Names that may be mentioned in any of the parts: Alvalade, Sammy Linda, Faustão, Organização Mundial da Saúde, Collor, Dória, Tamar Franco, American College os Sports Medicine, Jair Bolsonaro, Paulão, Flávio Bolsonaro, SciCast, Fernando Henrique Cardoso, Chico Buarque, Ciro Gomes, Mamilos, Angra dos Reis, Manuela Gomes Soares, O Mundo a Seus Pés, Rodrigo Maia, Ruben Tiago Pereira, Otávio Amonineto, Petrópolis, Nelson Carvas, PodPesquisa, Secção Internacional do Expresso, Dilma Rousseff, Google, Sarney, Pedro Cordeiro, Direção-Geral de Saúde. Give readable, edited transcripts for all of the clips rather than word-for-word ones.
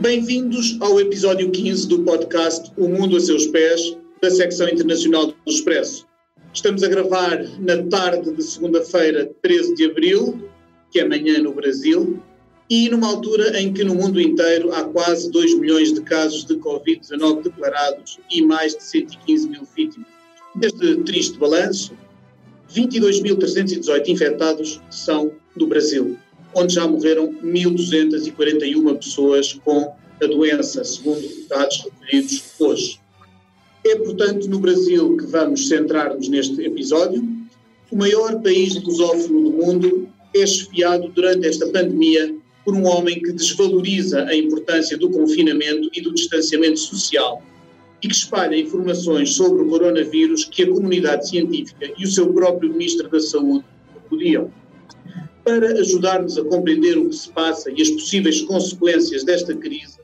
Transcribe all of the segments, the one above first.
Bem-vindos ao episódio 15 do podcast O Mundo a Seus Pés, da Secção Internacional do Expresso. Estamos a gravar na tarde de segunda-feira, 13 de abril, que é amanhã no Brasil, e numa altura em que no mundo inteiro há quase 2 milhões de casos de Covid-19 declarados e mais de 115 mil vítimas. Deste triste balanço, 22.318 infectados são do Brasil, onde já morreram 1.241 pessoas com a doença, segundo dados recolhidos hoje. É, portanto, no Brasil que vamos centrar-nos neste episódio. O maior país lusófono do mundo é chefiado durante esta pandemia por um homem que desvaloriza a importância do confinamento e do distanciamento social e que espalha informações sobre o coronavírus que a comunidade científica e o seu próprio Ministro da Saúde repudiam. Para ajudar-nos a compreender o que se passa e as possíveis consequências desta crise,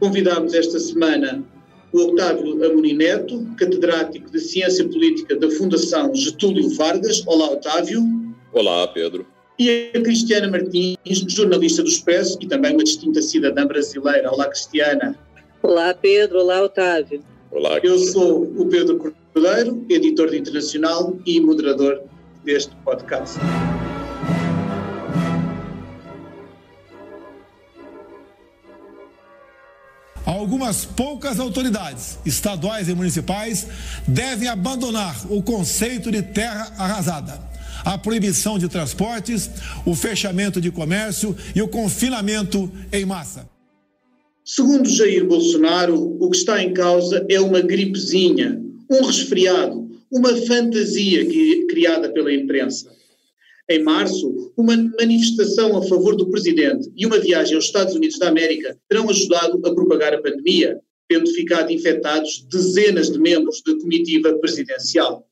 convidámos esta semana o Otávio Amonineto, catedrático de Ciência Política da Fundação Getúlio Vargas. Olá, Otávio. Olá, Pedro. E a Cristiana Martins, jornalista do Expresso e também uma distinta cidadã brasileira. Olá, Cristiana. Olá, Pedro. Olá, Otávio. Olá. Eu sou o Pedro Cordeiro, editor de Internacional e moderador deste podcast. Algumas poucas autoridades, estaduais e municipais, devem abandonar o conceito de terra arrasada. A proibição de transportes, o fechamento de comércio e o confinamento em massa. Segundo Jair Bolsonaro, o que está em causa é uma gripezinha, um resfriado, uma fantasia criada pela imprensa. Em março, uma manifestação a favor do presidente e uma viagem aos Estados Unidos da América terão ajudado a propagar a pandemia, tendo ficado infectados dezenas de membros da comitiva presidencial.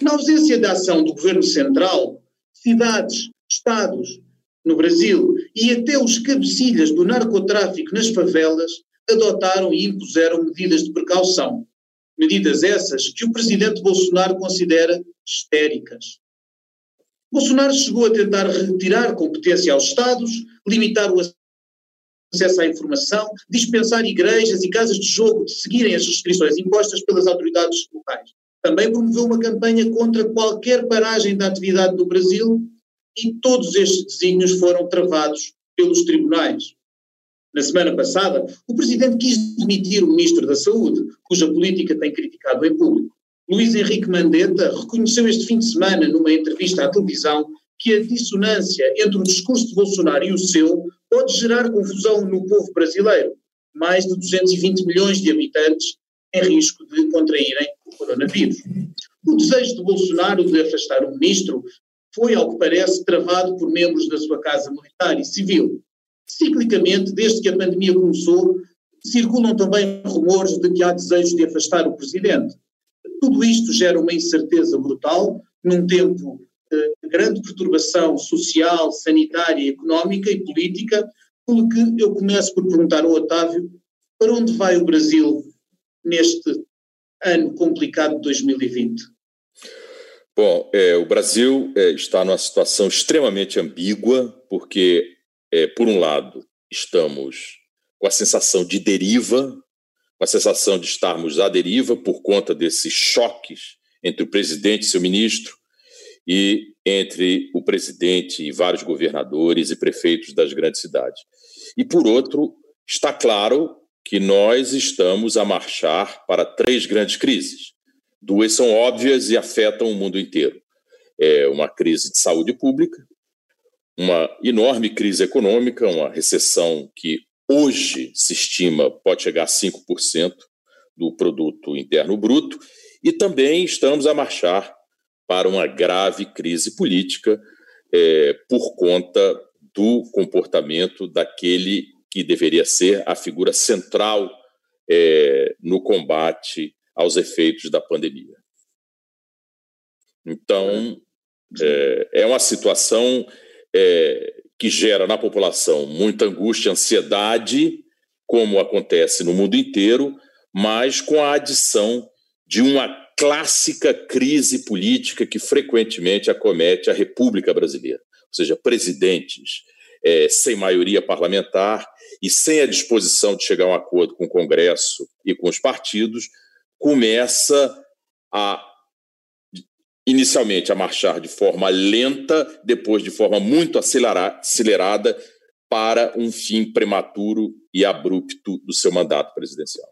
Na ausência da ação do governo central, cidades, estados, no Brasil e até os cabecilhas do narcotráfico nas favelas adotaram e impuseram medidas de precaução. Medidas essas que o presidente Bolsonaro considera histéricas. Bolsonaro chegou a tentar retirar competência aos Estados, limitar o acesso à informação, dispensar igrejas e casas de jogo de seguirem as restrições impostas pelas autoridades locais. Também promoveu uma campanha contra qualquer paragem da atividade no Brasil e todos estes desígnios foram travados pelos tribunais. Na semana passada, o Presidente quis demitir o Ministro da Saúde, cuja política tem criticado em público. Luís Henrique Mandetta reconheceu este fim de semana, numa entrevista à televisão, que a dissonância entre o discurso de Bolsonaro e o seu pode gerar confusão no povo brasileiro, mais de 220 milhões de habitantes em risco de contraírem o coronavírus. O desejo de Bolsonaro de afastar o ministro foi, ao que parece, travado por membros da sua casa militar e civil. Ciclicamente, desde que a pandemia começou, circulam também rumores de que há desejos de afastar o presidente. Tudo isto gera uma incerteza brutal, num tempo de grande perturbação social, sanitária, económica e política, pelo que eu começo por perguntar ao Otávio para onde vai o Brasil neste ano complicado de 2020. Bom, o Brasil está numa situação extremamente ambígua, porque, por um lado, estamos com a sensação de deriva, a sensação de estarmos à deriva por conta desses choques entre o presidente e seu ministro e entre o presidente e vários governadores e prefeitos das grandes cidades. E, por outro, está claro que nós estamos a marchar para 3 grandes crises. 2 são óbvias e afetam o mundo inteiro. É uma crise de saúde pública, uma enorme crise econômica, uma recessão que hoje se estima pode chegar a 5% do produto interno bruto, e também estamos a marchar para uma grave crise política por conta do comportamento daquele que deveria ser a figura central no combate aos efeitos da pandemia. Então, é uma situação que gera na população muita angústia, ansiedade, como acontece no mundo inteiro, mas com a adição de uma clássica crise política que frequentemente acomete a República Brasileira, ou seja, presidentes, sem maioria parlamentar e sem a disposição de chegar a um acordo com o Congresso e com os partidos, começa inicialmente a marchar de forma lenta, depois de forma muito acelerada, para um fim prematuro e abrupto do seu mandato presidencial.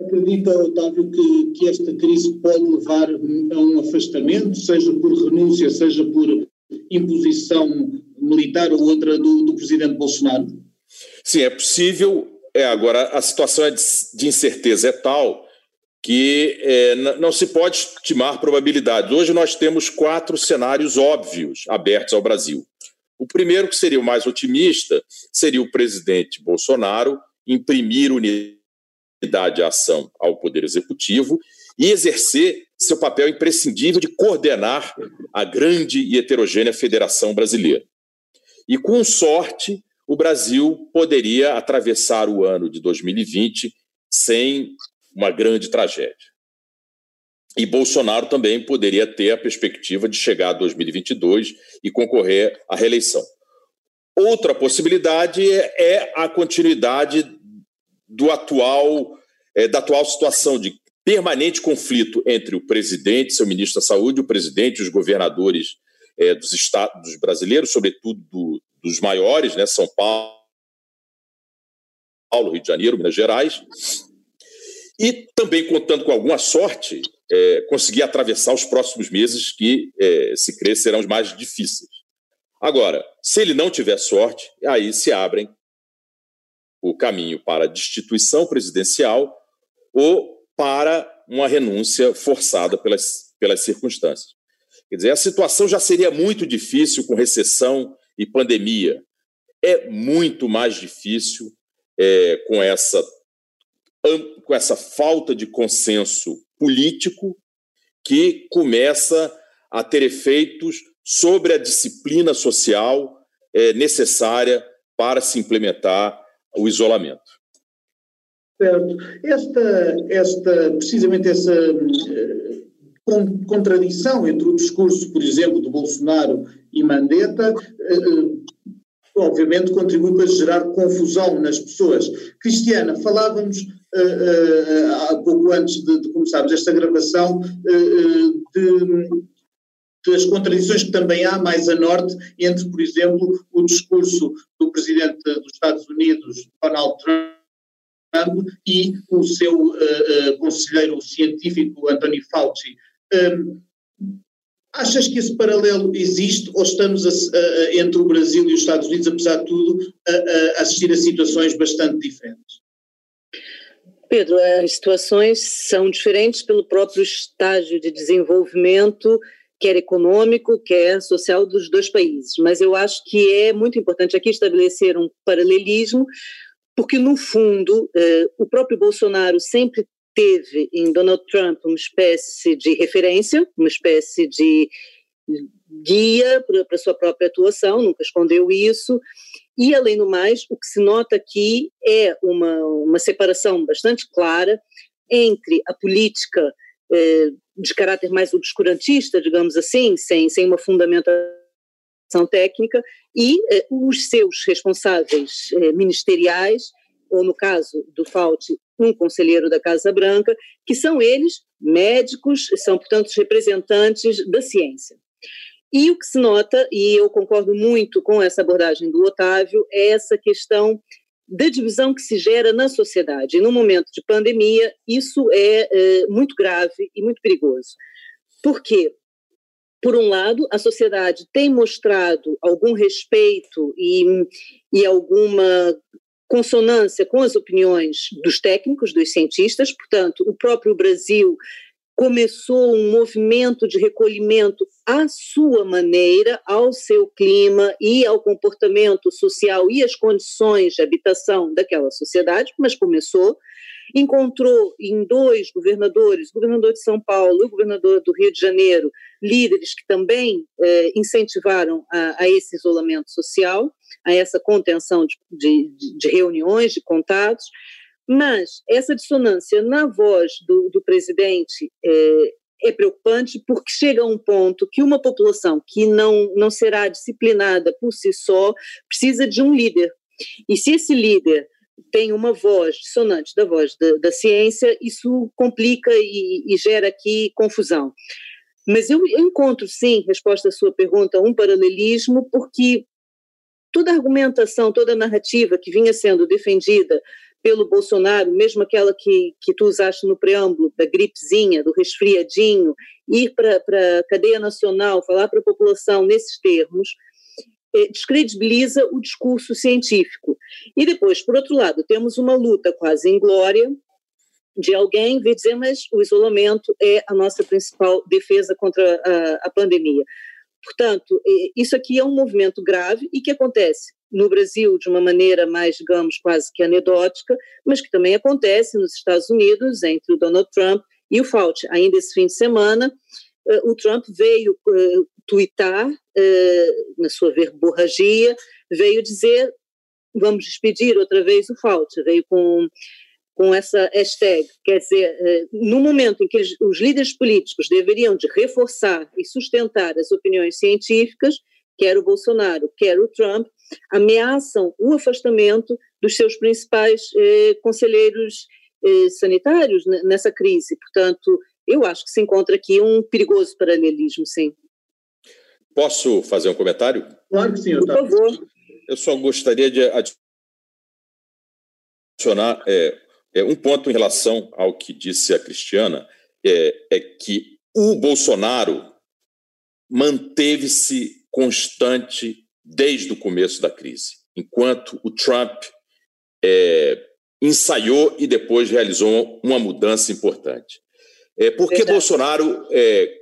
Acredita, Otávio, que esta crise pode levar a um afastamento, seja por renúncia, seja por imposição militar ou outra do presidente Bolsonaro? Sim, é possível. Agora, a situação de incerteza é tal que não se pode estimar probabilidades. Hoje nós temos 4 cenários óbvios abertos ao Brasil. O primeiro, que seria o mais otimista, seria o presidente Bolsonaro imprimir unidade de ação ao Poder Executivo e exercer seu papel imprescindível de coordenar a grande e heterogênea Federação Brasileira. E, com sorte, o Brasil poderia atravessar o ano de 2020 sem uma grande tragédia. E Bolsonaro também poderia ter a perspectiva de chegar a 2022 e concorrer à reeleição. Outra possibilidade é a continuidade da atual situação de permanente conflito entre o presidente, seu ministro da Saúde, o presidente e os governadores dos estados brasileiros, sobretudo dos maiores, né, São Paulo, Rio de Janeiro, Minas Gerais, e também contando com alguma sorte, conseguir atravessar os próximos meses que, se crer, serão os mais difíceis. Agora, se ele não tiver sorte, aí se abrem o caminho para a destituição presidencial ou para uma renúncia forçada pelas circunstâncias. Quer dizer, a situação já seria muito difícil com recessão e pandemia. É muito mais difícil com essa falta de consenso político que começa a ter efeitos sobre a disciplina social necessária para se implementar o isolamento. Certo. Precisamente essa contradição entre o discurso, por exemplo, de Bolsonaro e Mandetta, obviamente contribui para gerar confusão nas pessoas. Cristiana, falávamos há pouco antes de começarmos esta gravação das contradições que também há mais a norte entre, por exemplo, o discurso do presidente dos Estados Unidos, Donald Trump, e o seu conselheiro científico, Anthony Fauci. Achas que esse paralelo existe ou estamos entre o Brasil e os Estados Unidos, apesar de tudo, a assistir a situações bastante diferentes? Pedro, as situações são diferentes pelo próprio estágio de desenvolvimento, quer econômico, quer social, dos dois países. Mas eu acho que é muito importante aqui estabelecer um paralelismo, porque, no fundo, o próprio Bolsonaro sempre teve em Donald Trump uma espécie de referência, uma espécie de guia para a sua própria atuação, nunca escondeu isso. E, além do mais, o que se nota aqui é uma separação bastante clara entre a política de caráter mais obscurantista, digamos assim, sem uma fundamentação técnica, e os seus responsáveis ministeriais, ou no caso do Fauci, um conselheiro da Casa Branca, que são eles médicos, são, portanto, os representantes da ciência. E o que se nota, e eu concordo muito com essa abordagem do Otávio, é essa questão da divisão que se gera na sociedade. E no momento de pandemia, isso é muito grave e muito perigoso. Por quê? Por um lado, a sociedade tem mostrado algum respeito e alguma consonância com as opiniões dos técnicos, dos cientistas. Portanto, o próprio Brasil começou um movimento de recolhimento à sua maneira, ao seu clima e ao comportamento social e às condições de habitação daquela sociedade, mas começou, encontrou em 2 governadores, o governador de São Paulo e o governador do Rio de Janeiro, líderes que também incentivaram a esse isolamento social, a essa contenção de reuniões, de contatos. Mas essa dissonância na voz do presidente é preocupante porque chega a um ponto que uma população que não será disciplinada por si só precisa de um líder. E se esse líder tem uma voz dissonante da voz da ciência, isso complica e gera aqui confusão. Mas eu encontro, sim, resposta à sua pergunta, um paralelismo, porque toda a argumentação, toda a narrativa que vinha sendo defendida pelo Bolsonaro, mesmo aquela que tu usaste no preâmbulo, da gripezinha, do resfriadinho, ir para a cadeia nacional, falar para a população nesses termos, descredibiliza o discurso científico. E depois, por outro lado, temos uma luta quase inglória de alguém vir dizer, mas o isolamento é a nossa principal defesa contra a pandemia. Portanto, isso aqui é um movimento grave e que acontece no Brasil de uma maneira mais, digamos, quase que anedótica, mas que também acontece nos Estados Unidos, entre o Donald Trump e o Fauci. Ainda esse fim de semana, o Trump veio tuitar, na sua verborragia, veio dizer, vamos despedir outra vez o Fauci, veio com essa hashtag, quer dizer, no momento em que os líderes políticos deveriam de reforçar e sustentar as opiniões científicas, quer o Bolsonaro, quer o Trump, ameaçam o afastamento dos seus principais conselheiros sanitários nessa crise. Portanto, eu acho que se encontra aqui um perigoso paralelismo, sim. Posso fazer um comentário? Claro que sim, Otávio. Por favor. Eu só gostaria de adicionar um ponto em relação ao que disse a Cristiana, é que o Bolsonaro manteve-se constante desde o começo da crise, enquanto o Trump ensaiou e depois realizou uma mudança importante. Porque verdade. Bolsonaro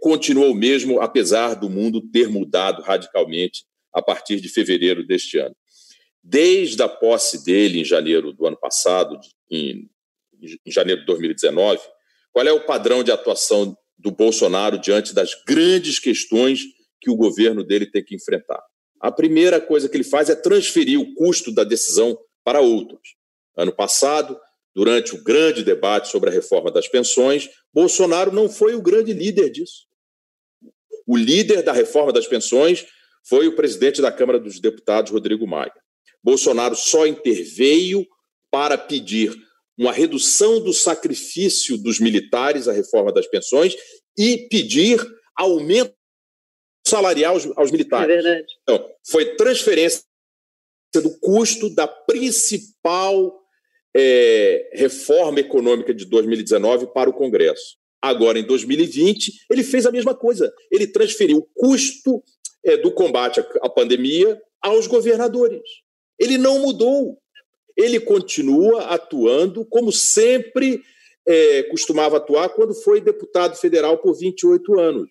continuou o mesmo, apesar do mundo ter mudado radicalmente a partir de fevereiro deste ano. Desde a posse dele em janeiro do ano passado, em janeiro de 2019, qual é o padrão de atuação do Bolsonaro diante das grandes questões que o governo dele tem que enfrentar? A primeira coisa que ele faz é transferir o custo da decisão para outros. Ano passado, durante o grande debate sobre a reforma das pensões, Bolsonaro não foi o grande líder disso. O líder da reforma das pensões foi o presidente da Câmara dos Deputados, Rodrigo Maia. Bolsonaro só interveio para pedir uma redução do sacrifício dos militares à reforma das pensões e pedir aumento salarial aos militares. É verdade. Então, foi transferência do custo da principal reforma econômica de 2019 para o Congresso. Agora, em 2020, ele fez a mesma coisa. Ele transferiu o custo do combate à pandemia aos governadores. Ele não mudou. Ele continua atuando como sempre costumava atuar quando foi deputado federal por 28 anos.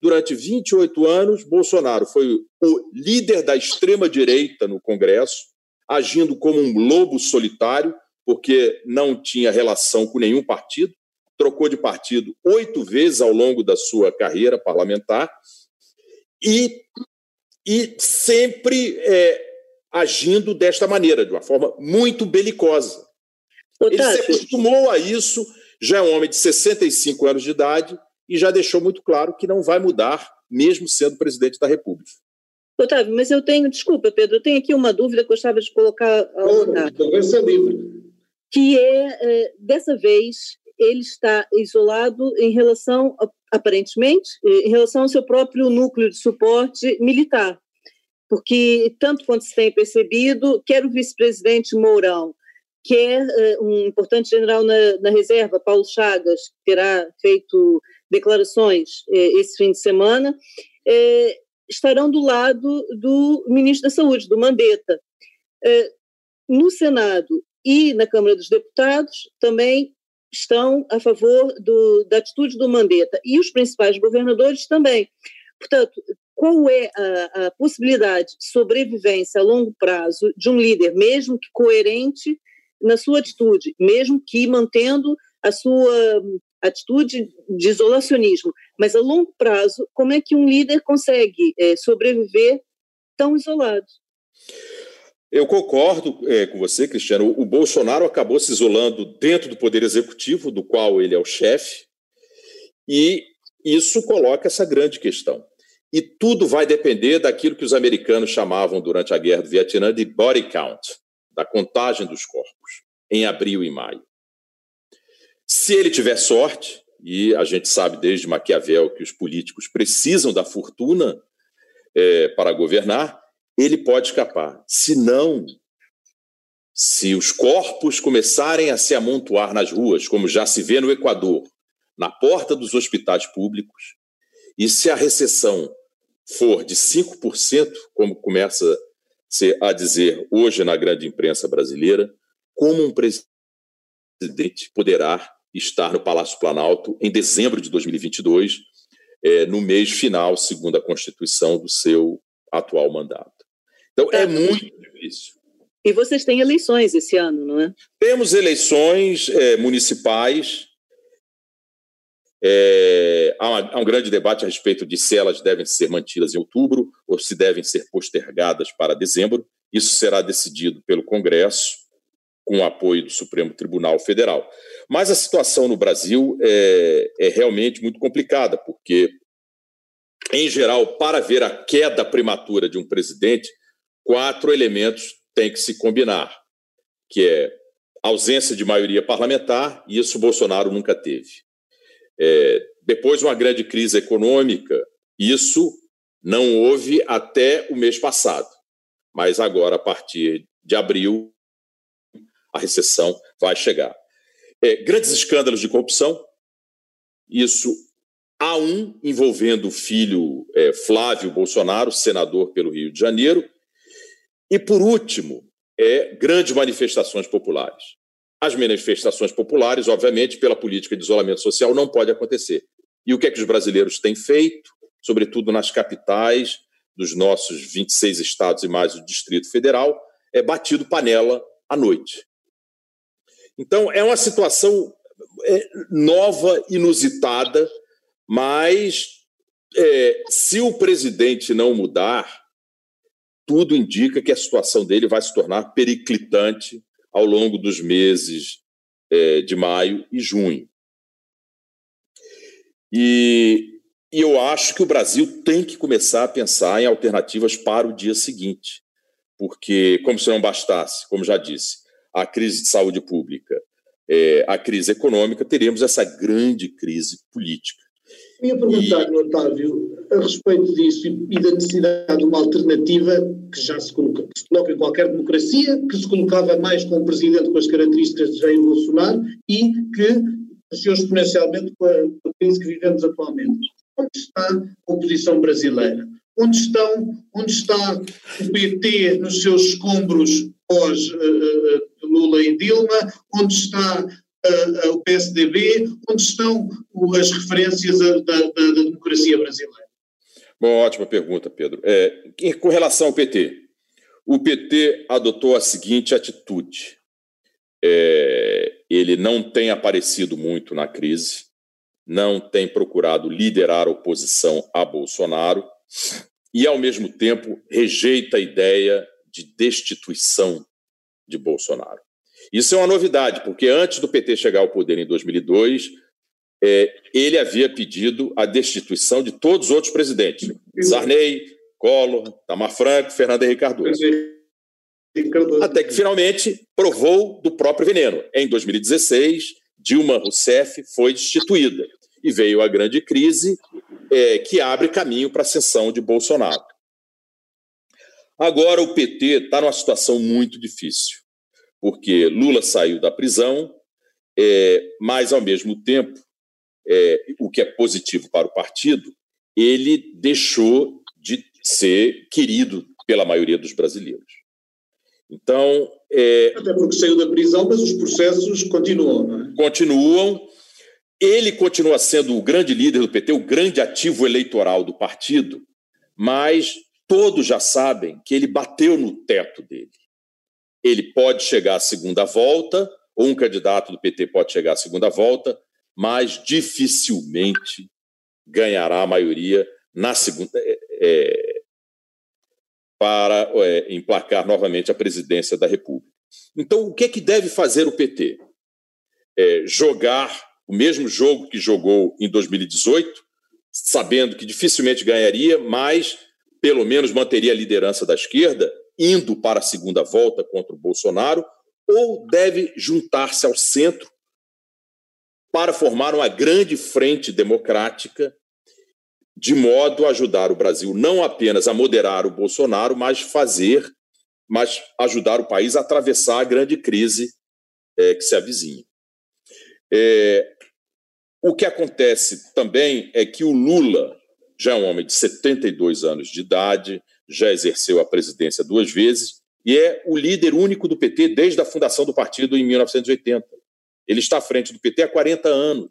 Durante 28 anos, Bolsonaro foi o líder da extrema-direita no Congresso, agindo como um lobo solitário, porque não tinha relação com nenhum partido, trocou de partido 8 vezes ao longo da sua carreira parlamentar e sempre agindo desta maneira, de uma forma muito belicosa. Otávio. Ele se acostumou a isso, já é um homem de 65 anos de idade e já deixou muito claro que não vai mudar, mesmo sendo presidente da República. Otávio, mas eu tenho... Desculpa, Pedro, eu tenho aqui uma dúvida que eu gostava de colocar ao Otávio. Conversa livre. Que é, dessa vez, ele está isolado em relação, aparentemente, em relação ao seu próprio núcleo de suporte militar. Porque, tanto quanto se tem percebido, quer o vice-presidente Mourão, quer um importante general na reserva, Paulo Chagas, que terá feito declarações esse fim de semana, estarão do lado do ministro da Saúde, do Mandetta. No Senado e na Câmara dos Deputados também estão a favor da atitude do Mandetta, e os principais governadores também. Portanto, qual é a possibilidade de sobrevivência a longo prazo de um líder, mesmo que coerente na sua atitude, mesmo que mantendo a sua atitude de isolacionismo, mas a longo prazo, como é que um líder consegue sobreviver tão isolado? Eu concordo com você, Cristiano. O Bolsonaro acabou se isolando dentro do Poder Executivo, do qual ele é o chefe, e Isso coloca essa grande questão. E tudo vai depender daquilo que os americanos chamavam durante a Guerra do Vietnã de body count, da contagem dos corpos, em abril e maio. Se ele tiver sorte, e a gente sabe desde Maquiavel que os políticos precisam da fortuna para governar, ele pode escapar. Se não, se os corpos começarem a se amontoar nas ruas, como já se vê no Equador, na porta dos hospitais públicos, e se a recessão for de 5%, como começa a dizer hoje na grande imprensa brasileira, como um presidente poderá estar no Palácio Planalto em dezembro de 2022, no mês final, segundo a Constituição, do seu atual mandato. Então, é muito difícil. E vocês têm eleições esse ano, não é? Temos eleições municipais. Há um grande debate a respeito de se elas devem ser mantidas em outubro ou se devem ser postergadas para dezembro. Isso será decidido pelo Congresso, com o apoio do Supremo Tribunal Federal. Mas a situação no Brasil é realmente muito complicada, porque, em geral, para haver a queda prematura de um presidente, 4 elementos têm que se combinar, que é ausência de maioria parlamentar, e isso Bolsonaro nunca teve. Depois uma grande crise econômica, isso não houve até o mês passado, mas agora, a partir de abril, a recessão vai chegar. Grandes escândalos de corrupção, isso há um envolvendo o filho Flávio Bolsonaro, senador pelo Rio de Janeiro, e, por último, grandes manifestações populares. As manifestações populares, obviamente, pela política de isolamento social, não pode acontecer. E o que é que os brasileiros têm feito, sobretudo nas capitais dos nossos 26 estados e mais o Distrito Federal, é batido panela à noite. Então, é uma situação nova, inusitada, mas se o presidente não mudar, tudo indica que a situação dele vai se tornar periclitante ao longo dos meses de maio e junho. E eu acho que o Brasil tem que começar a pensar em alternativas para o dia seguinte, porque, como se não bastasse, como já disse, a crise de saúde pública, a crise econômica, teremos essa grande crise política. Eu ia perguntar, Otávio, a respeito disso e da necessidade de uma alternativa que já se coloca em qualquer democracia, que se colocava mais com o presidente com as características de Jair Bolsonaro e que cresceu exponencialmente com a crise que vivemos atualmente. Onde está a oposição brasileira? Onde está o PT nos seus escombros pós Lula e Dilma? Onde está o PSDB? Onde estão as referências da democracia brasileira? Bom, ótima pergunta, Pedro. Com relação ao PT, o PT adotou a seguinte atitude. Ele não tem aparecido muito na crise, não tem procurado liderar a oposição a Bolsonaro e, ao mesmo tempo, rejeita a ideia de destituição de Bolsonaro. Isso é uma novidade, porque antes do PT chegar ao poder em 2002, ele havia pedido a destituição de todos os outros presidentes. Sarney, Collor, Tamar Franco, Fernando Henrique Cardoso. Até que, finalmente, provou do próprio veneno. Em 2016, Dilma Rousseff foi destituída e veio a grande crise que abre caminho para a ascensão de Bolsonaro. Agora o PT está numa situação muito difícil, porque Lula saiu da prisão, mas, ao mesmo tempo, o que é positivo para o partido, ele deixou de ser querido pela maioria dos brasileiros. Então, até porque saiu da prisão, mas os processos continuam, não é? Continuam. Ele continua sendo o grande líder do PT, o grande ativo eleitoral do partido, mas todos já sabem que ele bateu no teto dele. Ele pode chegar à segunda volta, ou um candidato do PT pode chegar à segunda volta, mas dificilmente ganhará a maioria na segunda, para emplacar novamente a presidência da República. Então, o que é que deve fazer o PT? Jogar o mesmo jogo que jogou em 2018, sabendo que dificilmente ganharia, mas pelo menos manteria a liderança da esquerda, indo para a segunda volta contra o Bolsonaro, ou deve juntar-se ao centro para formar uma grande frente democrática, de modo a ajudar o Brasil não apenas a moderar o Bolsonaro, mas ajudar o país a atravessar a grande crise que se avizinha. O que acontece também é que o Lula já é um homem de 72 anos de idade, já exerceu a presidência 2 vezes e é o líder único do PT desde a fundação do partido em 1980. Ele está à frente do PT há 40 anos.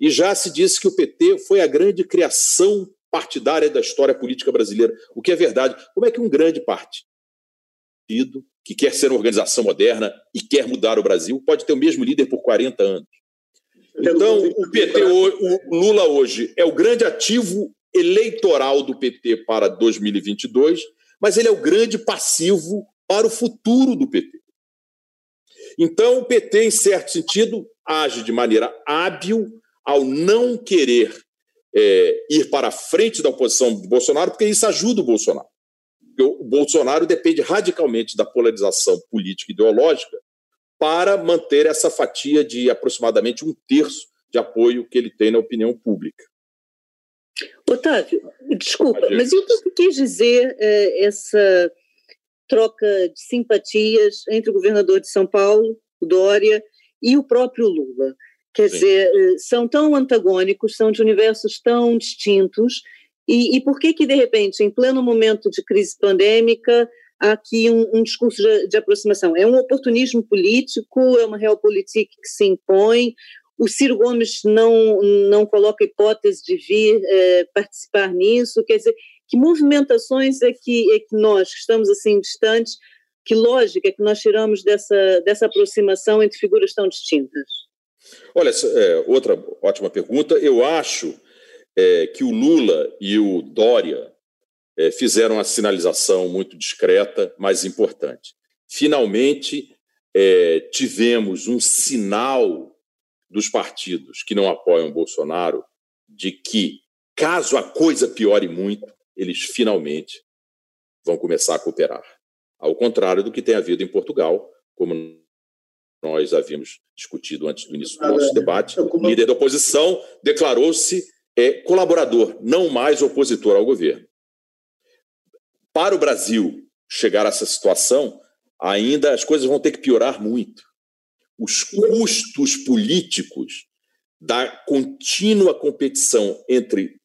E já se disse que o PT foi a grande criação partidária da história política brasileira, o que é verdade. Como é que um grande partido que quer ser uma organização moderna e quer mudar o Brasil pode ter o mesmo líder por 40 anos? Então, o Lula hoje é o grande ativo eleitoral do PT para 2022, mas ele é o grande passivo para o futuro do PT. Então, o PT, em certo sentido, age de maneira hábil ao não querer ir para a frente da oposição do Bolsonaro, porque isso ajuda o Bolsonaro. Porque o Bolsonaro depende radicalmente da polarização política e ideológica para manter essa fatia de aproximadamente 1/3 de apoio que ele tem na opinião pública. Otávio, desculpa, mas o que quis dizer essa troca de simpatias entre o governador de São Paulo, o Dória, e o próprio Lula? Quer dizer, são tão antagônicos, são de universos tão distintos, e por que que, de repente, em pleno momento de crise pandêmica, há aqui um discurso de aproximação? É um oportunismo político, é uma realpolitik que se impõe? O Ciro Gomes não coloca hipótese de vir participar nisso? Quer dizer, que movimentações é que nós, que estamos assim distantes, que lógica é que nós tiramos dessa aproximação entre figuras tão distintas? Olha, outra ótima pergunta. Eu acho que o Lula e o Dória fizeram uma sinalização muito discreta, mas importante. Finalmente, tivemos um sinal dos partidos que não apoiam Bolsonaro de que, caso a coisa piore muito, eles finalmente vão começar a cooperar. Ao contrário do que tem havido em Portugal, como nós havíamos discutido antes do início do nosso debate, o líder da oposição declarou-se colaborador, não mais opositor ao governo. Para o Brasil chegar a essa situação, ainda as coisas vão ter que piorar muito. Os custos políticos da contínua competição entre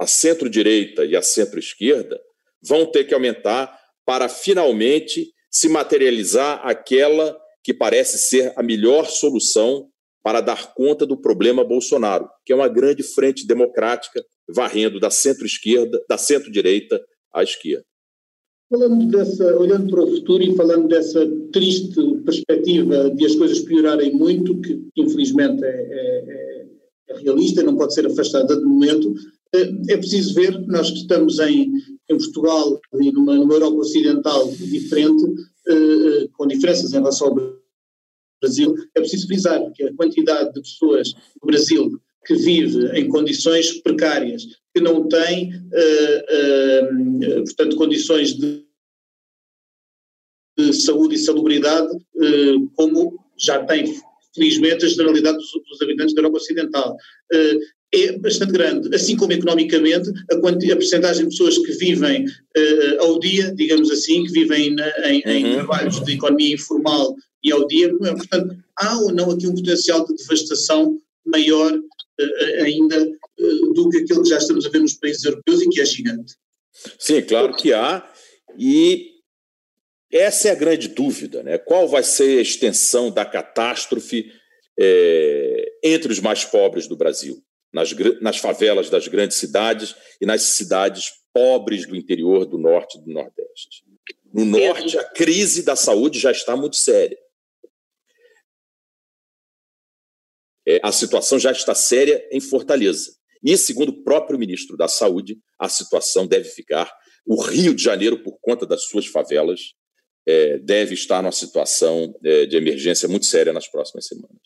a centro-direita e a centro-esquerda vão ter que aumentar para finalmente se materializar aquela que parece ser a melhor solução para dar conta do problema Bolsonaro, que é uma grande frente democrática varrendo da centro-esquerda, da centro-direita à esquerda. Olhando para o futuro e falando dessa triste perspectiva de as coisas piorarem muito, que infelizmente é realista, não pode ser afastada de momento, é preciso ver, nós que estamos em Portugal e numa Europa Ocidental diferente, com diferenças em relação ao Brasil, é preciso frisar que a quantidade de pessoas no Brasil que vive em condições precárias, que não tem, portanto, condições de saúde e salubridade, como já tem, felizmente, a generalidade dos habitantes da Europa Ocidental. É bastante grande, assim como economicamente a percentagem de pessoas que vivem ao dia, digamos assim, que vivem em trabalhos de economia informal e ao dia. Portanto, há ou não aqui um potencial de devastação maior ainda do que aquilo que já estamos a ver nos países europeus e que é gigante? Sim, claro que há, e essa é a grande dúvida, né? Qual vai ser a extensão da catástrofe entre os mais pobres do Brasil? Nas favelas das grandes cidades e nas cidades pobres do interior, do norte e do nordeste. No norte, a crise da saúde já está muito séria. A situação já está séria em Fortaleza. E, segundo o próprio ministro da Saúde, a situação deve ficar. O Rio de Janeiro, por conta das suas favelas, deve estar numa situação de emergência muito séria nas próximas semanas.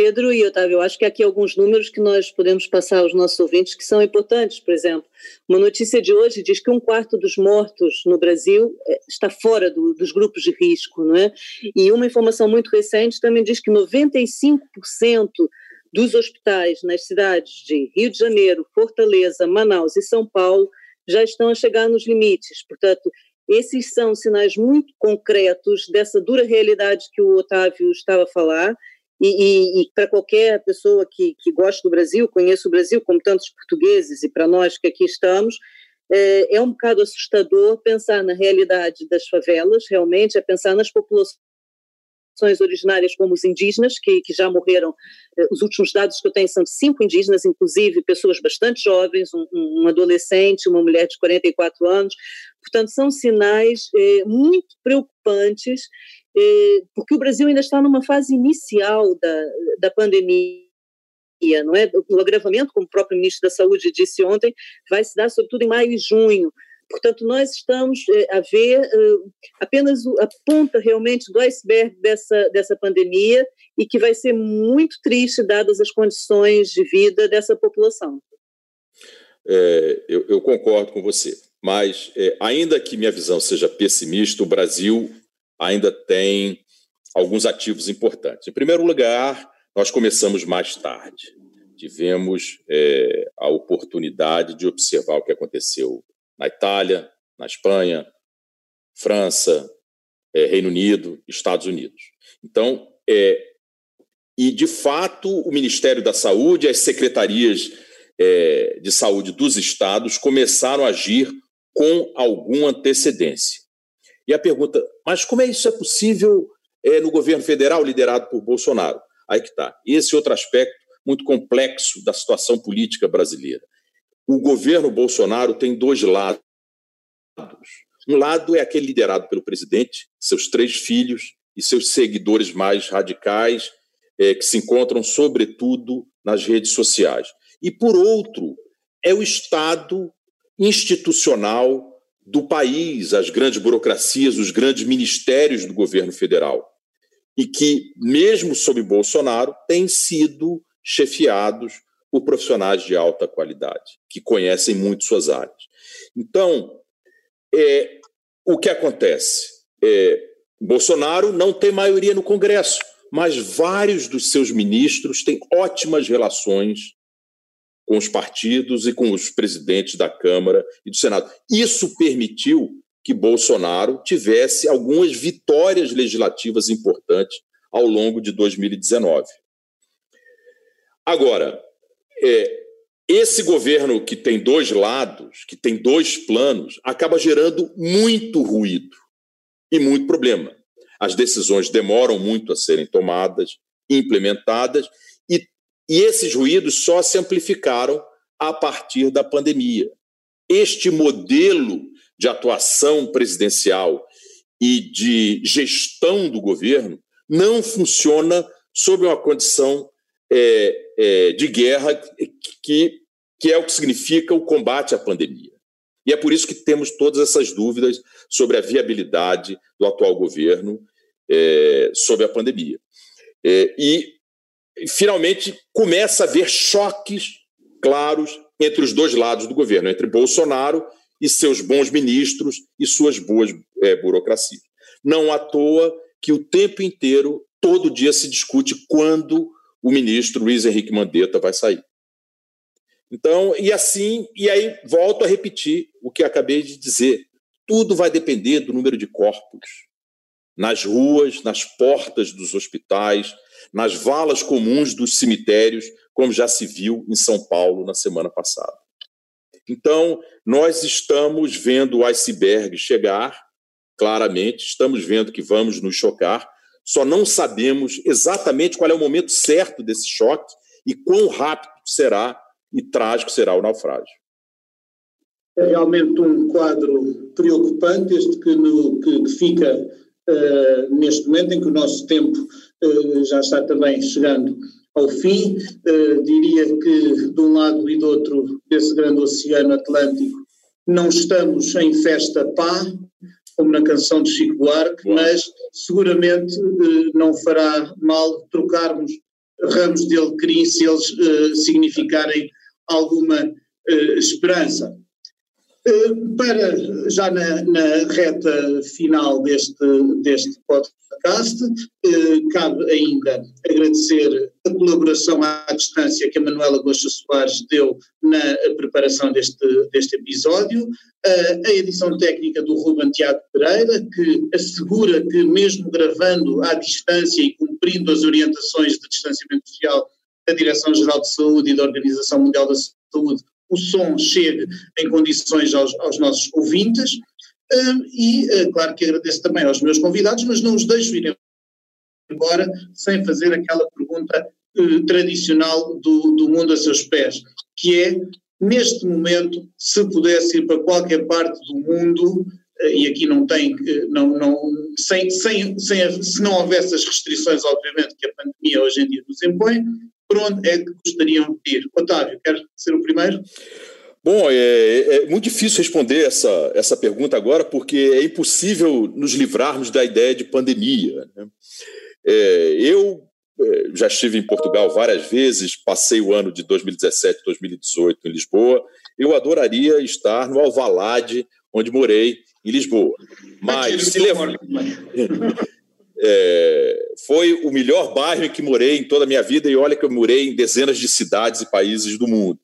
Pedro e Otávio, eu acho que aqui alguns números que nós podemos passar aos nossos ouvintes que são importantes. Por exemplo, uma notícia de hoje diz que 1/4 dos mortos no Brasil está fora dos grupos de risco, não é? E uma informação muito recente também diz que 95% dos hospitais nas cidades de Rio de Janeiro, Fortaleza, Manaus e São Paulo já estão a chegar nos limites. Portanto, esses são sinais muito concretos dessa dura realidade que o Otávio estava a falar. E para qualquer pessoa que gosta do Brasil, conheça o Brasil como tantos portugueses e para nós que aqui estamos, é um bocado assustador pensar na realidade das favelas, realmente, é pensar nas populações originárias como os indígenas, que já morreram. Os últimos dados que eu tenho são de 5 indígenas, inclusive pessoas bastante jovens, um adolescente, uma mulher de 44 anos. Portanto, são sinais muito preocupantes, porque o Brasil ainda está numa fase inicial da pandemia, não é? O agravamento, como o próprio ministro da Saúde disse ontem, vai se dar sobretudo em maio e junho. Portanto, nós estamos a ver apenas a ponta realmente do iceberg dessa pandemia e que vai ser muito triste dadas as condições de vida dessa população. Eu concordo com você, mas ainda que minha visão seja pessimista, o Brasil ainda tem alguns ativos importantes. Em primeiro lugar, nós começamos mais tarde. Tivemos a oportunidade de observar o que aconteceu na Itália, na Espanha, França, Reino Unido, Estados Unidos. Então, e de fato, o Ministério da Saúde e as secretarias de saúde dos estados começaram a agir com alguma antecedência. E a pergunta, mas como é isso é possível no governo federal liderado por Bolsonaro? Aí que está. Esse outro aspecto muito complexo da situação política brasileira. O governo Bolsonaro tem 2 lados. Um lado é aquele liderado pelo presidente, seus 3 filhos e seus seguidores mais radicais, que se encontram, sobretudo, nas redes sociais. E, por outro, é o Estado institucional do país, as grandes burocracias, os grandes ministérios do governo federal, e que, mesmo sob Bolsonaro, têm sido chefiados por profissionais de alta qualidade, que conhecem muito suas áreas. Então, o que acontece? Bolsonaro não tem maioria no Congresso, mas vários dos seus ministros têm ótimas relações com os partidos e com os presidentes da Câmara e do Senado. Isso permitiu que Bolsonaro tivesse algumas vitórias legislativas importantes ao longo de 2019. Agora, esse governo que tem 2 lados, que tem 2 planos, acaba gerando muito ruído e muito problema. As decisões demoram muito a serem tomadas, implementadas, e esses ruídos só se amplificaram a partir da pandemia. Este modelo de atuação presidencial e de gestão do governo não funciona sob uma condição de guerra, que é o que significa o combate à pandemia. E é por isso que temos todas essas dúvidas sobre a viabilidade do atual governo sobre a pandemia. E, finalmente, começa a haver choques claros entre os 2 lados do governo, entre Bolsonaro e seus bons ministros e suas boas burocracias. Não à toa que o tempo inteiro, todo dia, se discute quando o ministro Luís Henrique Mandetta vai sair. Então, e aí volto a repetir o que acabei de dizer. Tudo vai depender do número de corpos nas ruas, nas portas dos hospitais, nas valas comuns dos cemitérios, como já se viu em São Paulo na semana passada. Então, nós estamos vendo o iceberg chegar, claramente, estamos vendo que vamos nos chocar. Só não sabemos exatamente qual é o momento certo desse choque e quão rápido será e trágico será o naufrágio. É realmente um quadro preocupante este que fica neste momento em que o nosso tempo já está também chegando ao fim. Diria que de um lado e do outro desse grande oceano Atlântico não estamos em festa pá, como na canção de Chico Buarque, mas seguramente não fará mal trocarmos ramos de alecrim se eles significarem alguma esperança. Para, já na reta final deste podcast, cabe ainda agradecer a colaboração à distância que a Manuela Gomes Soares deu na preparação deste episódio, a edição técnica do Ruben Tiago Pereira, que assegura que mesmo gravando à distância e cumprindo as orientações de distanciamento social da Direção-Geral de Saúde e da Organização Mundial da Saúde, o som chegue em condições aos nossos ouvintes, e claro que agradeço também aos meus convidados, mas não os deixo ir embora sem fazer aquela pergunta tradicional do Mundo a Seus Pés, que é, neste momento, se pudesse ir para qualquer parte do mundo, e aqui não tem, se não houvesse as restrições, obviamente, que a pandemia hoje em dia nos impõe, por onde é que gostariam de ir? Otávio, quer ser o primeiro? Bom, é muito difícil responder essa pergunta agora, porque é impossível nos livrarmos da ideia de pandemia, né? Eu já estive em Portugal várias vezes, passei o ano de 2017, 2018 em Lisboa. Eu adoraria estar no Alvalade, onde morei, em Lisboa. Mas se levar... foi o melhor bairro em que morei em toda a minha vida, e olha que eu morei em dezenas de cidades e países do mundo.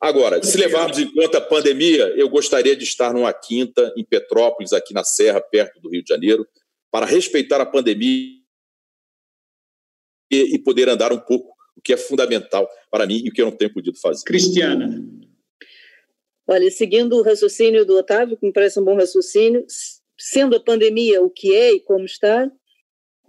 Agora, se levarmos em conta a pandemia, eu gostaria de estar numa quinta em Petrópolis, aqui na Serra, perto do Rio de Janeiro, para respeitar a pandemia e poder andar um pouco, o que é fundamental para mim e o que eu não tenho podido fazer. Cristiana. Olha, seguindo o raciocínio do Otávio, que me parece um bom raciocínio, sendo a pandemia o que é e como está,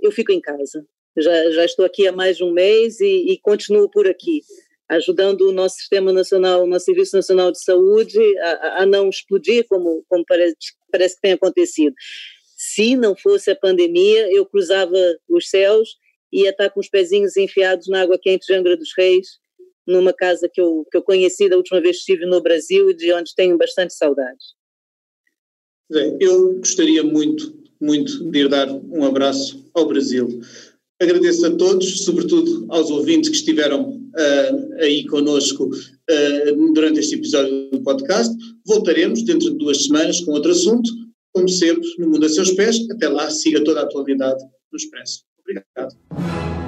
eu fico em casa. Já estou aqui há mais de um mês e continuo por aqui, ajudando o nosso Sistema Nacional, o nosso Serviço Nacional de Saúde a não explodir, como parece que tem acontecido. Se não fosse a pandemia, eu cruzava os céus e ia estar com os pezinhos enfiados na água quente de Angra dos Reis, numa casa que eu conheci da última vez que estive no Brasil e de onde tenho bastante saudades. Eu gostaria muito de ir dar um abraço ao Brasil. Agradeço a todos, sobretudo aos ouvintes que estiveram aí connosco durante este episódio do podcast. Voltaremos dentro de 2 semanas com outro assunto, como sempre, no Mundo a Seus Pés. Até lá, siga toda a atualidade do Expresso. Obrigado.